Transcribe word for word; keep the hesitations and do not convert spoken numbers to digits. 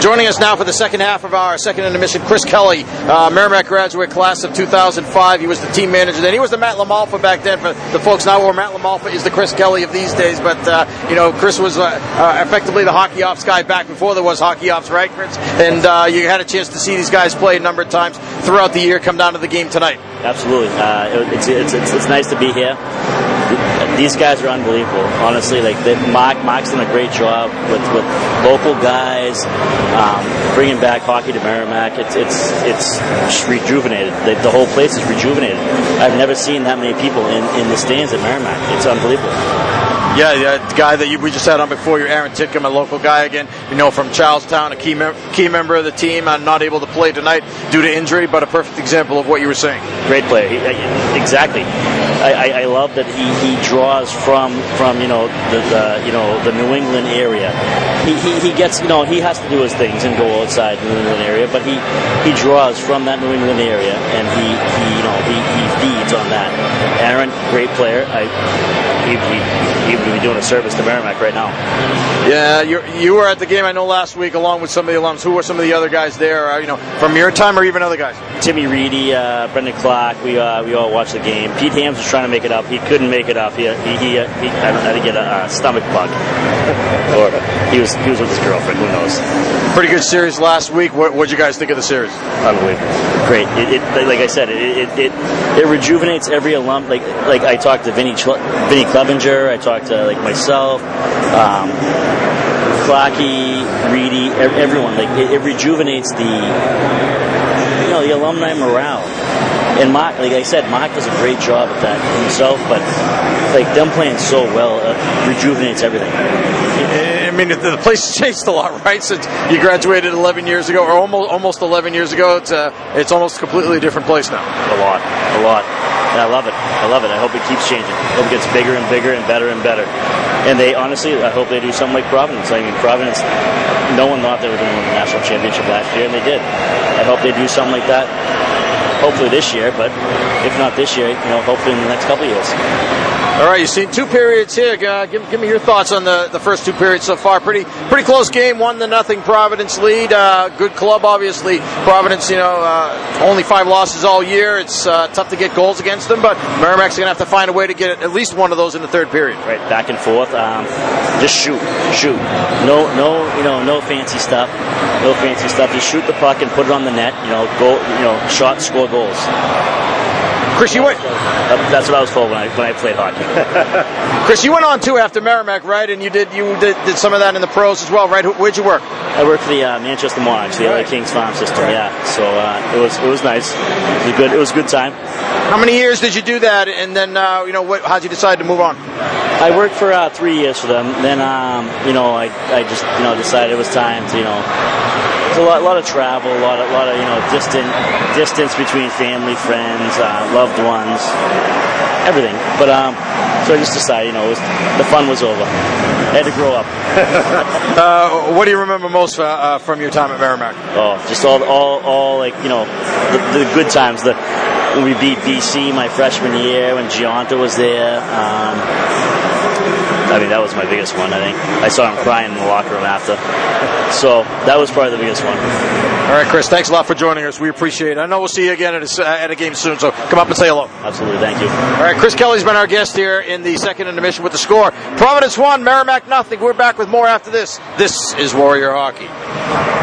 Joining us now for the second half of our second intermission, Chris Kelly, uh, Merrimack graduate class of two thousand five. He was the team manager then. He was the Matt LaMalfa back then for the folks now, where Matt LaMalfa is the Chris Kelly of these days. But, uh, you know, Chris was uh, uh, effectively the hockey ops guy back before there was hockey ops, right, Chris? And uh, you had a chance to see these guys play a number of times throughout the year, come down to the game tonight. Absolutely. Uh, it's, it's, it's, it's nice to be here. These guys are unbelievable, honestly. Like they, Mock, Mock's done a great job with, with local guys, um, bringing back hockey to Merrimack. It's it's it's rejuvenated. The, the whole place is rejuvenated. I've never seen that many people in, in the stands at Merrimack. It's unbelievable. Yeah, yeah, the guy that you, we just had on before you, Aaron Titcom, a local guy again, you know, from Charlestown, a key mem- key member of the team, and not able to play tonight due to injury, but a perfect example of what you were saying. Great player, he, I, exactly. I, I, I love that he, he draws from from you know the, the you know the New England area. He, he he gets you know he has to do his things and go outside the New England area, but he, he draws from that New England area, and he, he you know he, he feeds on that. Aaron, great player. I. He, he, he would be doing a service to Merrimack right now. Yeah, you you were at the game, I know, last week along with some of the alums. Who were some of the other guys there, uh, you know, from your time or even other guys? Timmy Reedy, uh, Brendan Clark, we uh, we all watched the game. Pete Hams was trying to make it up. He couldn't make it up. He, he, he, uh, he I don't know how to get a uh, stomach bug. Or he was, he was with his girlfriend, who knows. Pretty good series last week. What did you guys think of the series? Unbelievable. Great. It, it, like I said, it, it it it rejuvenates every alum. Like like I talked to Vinnie Ch- Vinnie Clevenger, I talked to like myself, um, Clocky, Reedy, ev- everyone. Like it, it rejuvenates the you know the alumni morale. And Mock, like I said, Mock does a great job at that himself. But like them playing so well, uh, rejuvenates everything. Yeah. I mean, the place has changed a lot, right? Since you graduated eleven years ago, or almost almost eleven years ago, it's uh, it's almost a completely different place now. A lot, a lot. And I love it. I love it. I hope it keeps changing. I hope it gets bigger and bigger and better and better. And they, honestly, I hope they do something like Providence. I mean, Providence, no one thought they were going to win the national championship last year, and they did. I hope they do something like that, hopefully this year, but if not this year, you know, hopefully in the next couple of years. All right, you've seen two periods here. Uh, give, give me your thoughts on the, the first two periods so far. Pretty pretty close game, one to nothing. Providence lead. Uh, good club, obviously. Providence, you know, uh, only five losses all year. It's uh, tough to get goals against them, but Merrimack's going to have to find a way to get at least one of those in the third period. Right, back and forth. Um, just shoot, shoot. No, no, you know, no fancy stuff. No fancy stuff. You shoot the puck and put it on the net. You know, goal. You know, shot, score goals. Chris, you went. That's what I was told when I when I played hockey. Chris, you went on too after Merrimack, right? And you did you did, did some of that in the pros as well, right? Where'd you work? I worked for the uh, Manchester Monarchs, the right. L A Kings farm system. Right. Yeah, so uh, it was it was nice. It was good. It was a good time. How many years did you do that? And then uh, you know, what, how'd you decide to move on? I worked for uh, three years for them. Then um, you know, I, I just you know decided it was time to you know. There's a lot, a lot of travel, a lot, a lot of you know, distant, distance between family, friends, uh, loved ones, everything. But um, so I just decided, you know, it was, the fun was over. I had to grow up. uh, what do you remember most uh, uh, from your time at Merrimack? Oh, just all, all, all like you know, the, the good times. The when we beat B C my freshman year, when Gionta was there. Um, I mean, that was my biggest one, I think. I saw him crying in the locker room after. So that was probably the biggest one. All right, Chris, thanks a lot for joining us. We appreciate it. I know we'll see you again at a, at a game soon, so come up and say hello. Absolutely, thank you. All right, Chris Kelly's been our guest here in the second intermission with the score. Providence one, Merrimack nothing. We're back with more after this. This is Warrior Hockey.